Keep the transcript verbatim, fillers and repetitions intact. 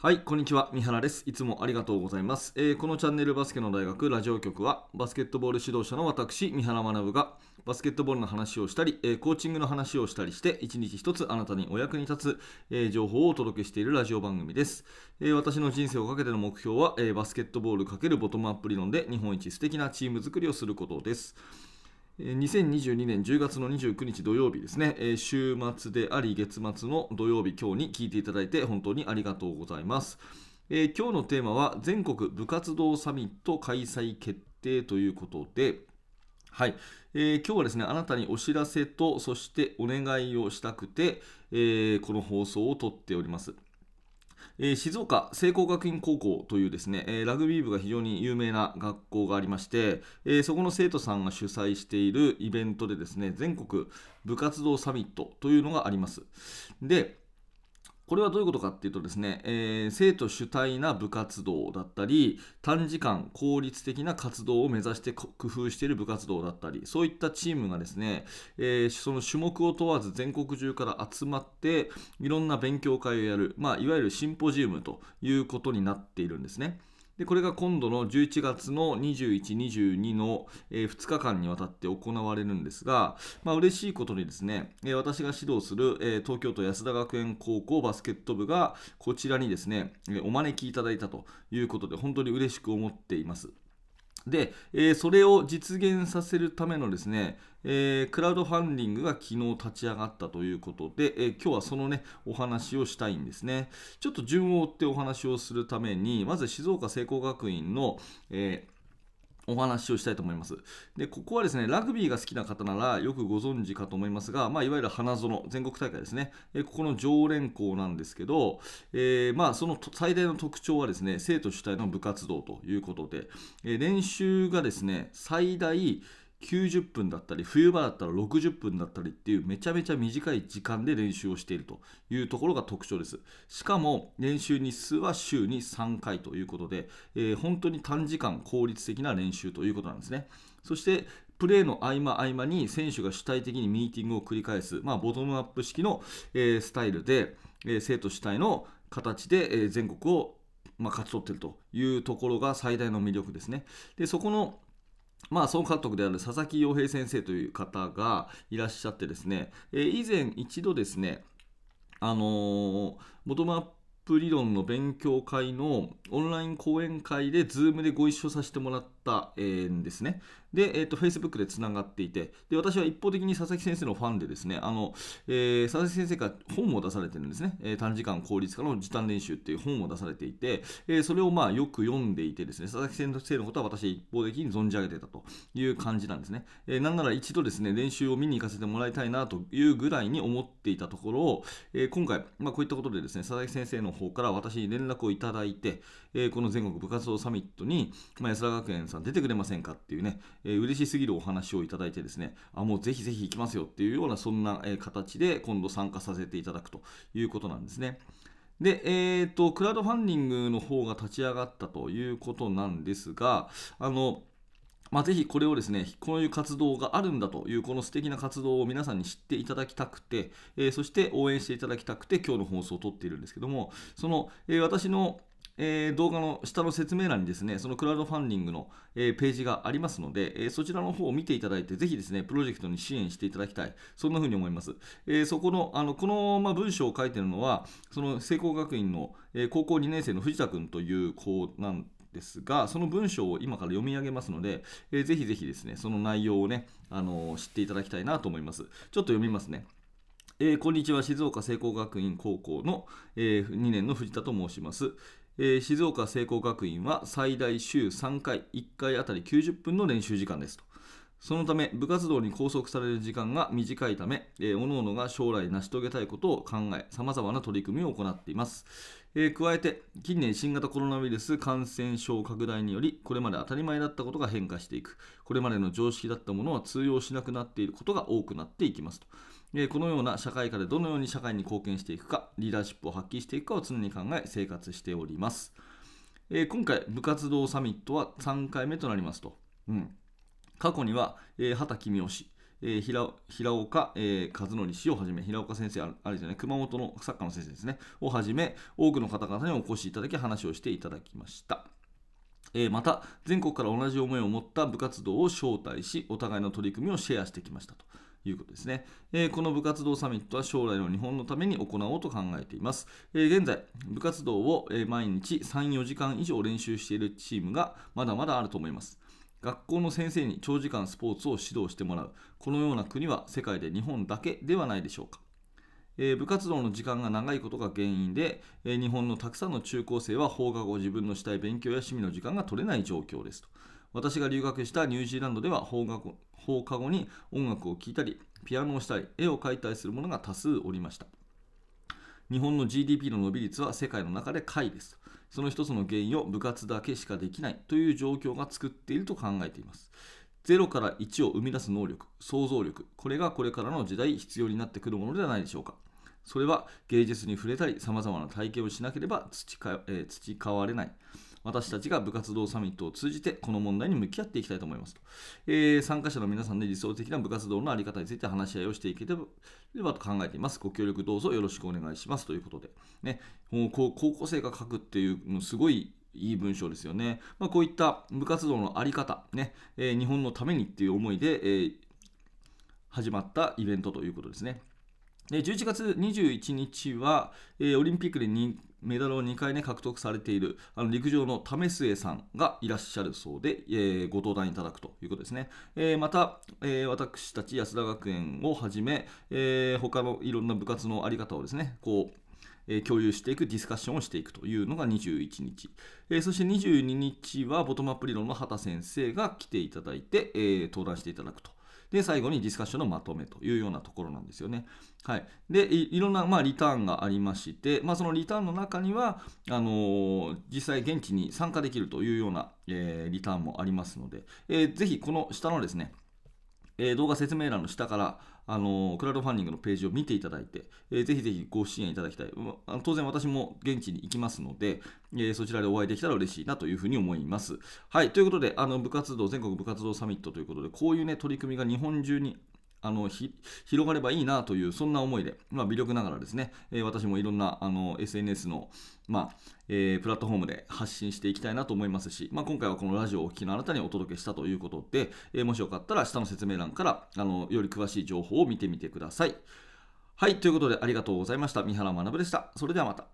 はい、こんにちは。三原です。いつもありがとうございます。えー、このチャンネルバスケの大学ラジオ局は、バスケットボール指導者の私、三原学が、バスケットボールの話をしたり、えー、コーチングの話をしたりして、一日一つあなたにお役に立つ、えー、情報をお届けしているラジオ番組です。えー、私の人生をかけての目標は、えー、バスケットボール×ボトムアップ理論で日本一素敵なチーム作りをすることです。にせんにじゅうにねんじゅうがつのにじゅうくにち土曜日ですね、週末であり月末の土曜日、今日に聞いていただいて本当にありがとうございます。えー、今日のテーマは全国部活動サミット開催決定ということで、はい、えー、今日はですね、あなたにお知らせとそしてお願いをしたくて、えー、この放送を撮っております。静岡聖光学院高校というですね、ラグビー部が非常に有名な学校がありまして、そこの生徒さんが主催しているイベントでですね、全国部活動サミットというのがあります。で、これはどういうことかっていうとですね、えー、生徒主体な部活動だったり、短時間効率的な活動を目指して工夫している部活動だったり、そういったチームがですね、えー、その種目を問わず全国中から集まっていろんな勉強会をやる、まあ、いわゆるシンポジウムということになっているんですね。で、これが今度のじゅういちがつのにじゅういち、にじゅうにのふつかかんにわたって行われるんですが、まあ、嬉しいことにですね、私が指導する東京都安田学園高校バスケット部がこちらにですね、お招きいただいたということで、本当に嬉しく思っています。で、それを実現させるためのですね、クラウドファンディングが昨日立ち上がったということで、今日はそのね、お話をしたいんですね。ちょっと順を追ってお話をするために、まず静岡聖光学院の、えーお話をしたいと思います。で、ここはですね、ラグビーが好きな方ならよくご存知かと思いますが、まあ、いわゆる花園、全国大会ですね、えここの常連校なんですけど、えー、まあその最大の特徴はですね、生徒主体の部活動ということで、えー、練習がですね、最大きゅうじゅっぷんだったり、冬場だったらろくじゅっぷんだったりっていう、めちゃめちゃ短い時間で練習をしているというところが特徴です。しかも練習日数は週にさんかいということで、えー、本当に短時間効率的な練習ということなんですね。そしてプレーの合間合間に選手が主体的にミーティングを繰り返す、まあ、ボトムアップ式の、えー、スタイルで、えー、生徒主体の形で、えー、全国を、まあ、勝ち取っているというところが最大の魅力ですね。で、そこのまあ、総監督である佐々木洋平先生という方がいらっしゃってですね、えー、以前一度ですね、あのー、ボトムアップ理論の勉強会のオンライン講演会で Zoom でご一緒させてもらったんですね。で、えー、と Facebook でつながっていて、で、私は一方的に佐々木先生のファンでですね、あの、えー、佐々木先生が本を出されてるんですね、えー、短時間効率化の時短練習っていう本を出されていて、えー、それをまあよく読んでいてですね、佐々木先生のことは私一方的に存じ上げてたという感じなんですね。えー、なんなら一度ですね、練習を見に行かせてもらいたいなというぐらいに思っていたところを、えー、今回、まあ、こういったことでですね、佐々木先生の方から私に連絡をいただいて、えー、この全国部活動サミットに、まあ、安田学園さん出てくれませんかっていうね、えー、嬉しすぎるお話をいただいてですね、あ、もうぜひぜひ行きますよっていうような、そんな、えー、形で今度参加させていただくということなんですね。で、えーと、クラウドファンディングの方が立ち上がったということなんですが、あの、まあ、ぜひこれをですね、こういう活動があるんだというこの素敵な活動を皆さんに知っていただきたくて、えー、そして応援していただきたくて今日の放送を撮っているんですけども、その、えー、私のえー、動画の下の説明欄にですね、そのクラウドファンディングの、えー、ページがありますので、えー、そちらの方を見ていただいて、ぜひですね、プロジェクトに支援していただきたい、そんなふうに思います。えー、そこの、あの、この、まあ、文章を書いているのは、その聖光学院の、えー、高校にねん生の藤田君という子なんですが、その文章を今から読み上げますので、えー、ぜひぜひですね、その内容をね、あのー、知っていただきたいなと思います。ちょっと読みますね。えー、こんにちは、静岡聖光学院高校の、えー、にねんの藤田と申します。えー、静岡聖光学院は最大週さんかい、いっかいあたりきゅうじゅっぷんの練習時間ですと。そのため部活動に拘束される時間が短いため、えー、各々が将来成し遂げたいことを考え、様々な取り組みを行っています。えー、加えて近年新型コロナウイルス感染症拡大により、これまで当たり前だったことが変化していく、これまでの常識だったものは通用しなくなっていることが多くなっていきますと。このような社会下でどのように社会に貢献していくか、リーダーシップを発揮していくかを常に考え生活しております。今回部活動サミットはさんかいめとなりますと、うん、過去には畑公雄氏、えー、平, 平岡、えー、和則氏をはじめ、平岡先生、あれじゃない、熊本の作家の先生ですね、をはじめ、多くの方々にお越しいただき、話をしていただきました。えー、また、全国から同じ思いを持った部活動を招待し、お互いの取り組みをシェアしてきましたということですね。えー、この部活動サミットは将来の日本のために行おうと考えています。えー、現在部活動を毎日 さん,よ 時間以上練習しているチームがまだまだあると思います。学校の先生に長時間スポーツを指導してもらう、このような国は世界で日本だけではないでしょうか。えー、部活動の時間が長いことが原因で、えー、日本のたくさんの中高生は放課後自分のしたい勉強や趣味の時間が取れない状況ですと。私が留学したニュージーランドでは放課後、放課後に音楽を聴いたり、ピアノをしたり、絵を描いたりする者が多数おりました。日本の ジーディーピー の伸び率は世界の中で下位です。その一つの原因を部活だけしかできないという状況が作っていると考えています。ゼロからいちを生み出す能力、想像力、これがこれからの時代必要になってくるものではないでしょうか。それは芸術に触れたり、さまざまな体験をしなければ培、えー、培われない。私たちが部活動サミットを通じてこの問題に向き合っていきたいと思いますと、えー、参加者の皆さんで理想的な部活動の在り方について話し合いをしていければと考えています。ご協力どうぞよろしくお願いしますということで、ね、高校生が書くっていうすごいいい文章ですよね。まあ、こういった部活動の在り方、ねえー、日本のためにっていう思いで、えー、始まったイベントということですね。でじゅういちがつにじゅういちにちは、えー、オリンピックでメダルをにかい、ね、獲得されているあの陸上の為末さんがいらっしゃるそうで、えー、ご登壇いただくということですね。えー、また、えー、私たち安田学園をはじめ、えー、他のいろんな部活のあり方をですねこう、えー、共有していくディスカッションをしていくというのがにじゅういちにち、えー、そしてにじゅうににちはボトムアップ理論の畑先生が来ていただいて、えー、登壇していただくと。で最後にディスカッションのまとめというようなところなんですよね。はい、で い, いろんな、まあ、リターンがありまして、まあ、そのリターンの中にはあのー、実際現地に参加できるというような、えー、リターンもありますので、えー、ぜひこの下のですね、えー、動画説明欄の下からあのクラウドファンディングのページを見ていただいて、えー、ぜひぜひご支援いただきたい。当然私も現地に行きますので、えー、そちらでお会いできたら嬉しいなというふうに思います。はい、ということであの部活動全国部活動サミットということで、こういう、ね、取り組みが日本中にあのひ広がればいいなという、そんな思いで、まあ、微力ながらですね、えー、私もいろんなあの エスエヌエス の、まあえー、プラットフォームで発信していきたいなと思いますし、まあ、今回はこのラジオをお聞きのあなたにお届けしたということで、えー、もしよかったら下の説明欄からあのより詳しい情報を見てみてください。はい、ということでありがとうございました。三原学でした。それではまた。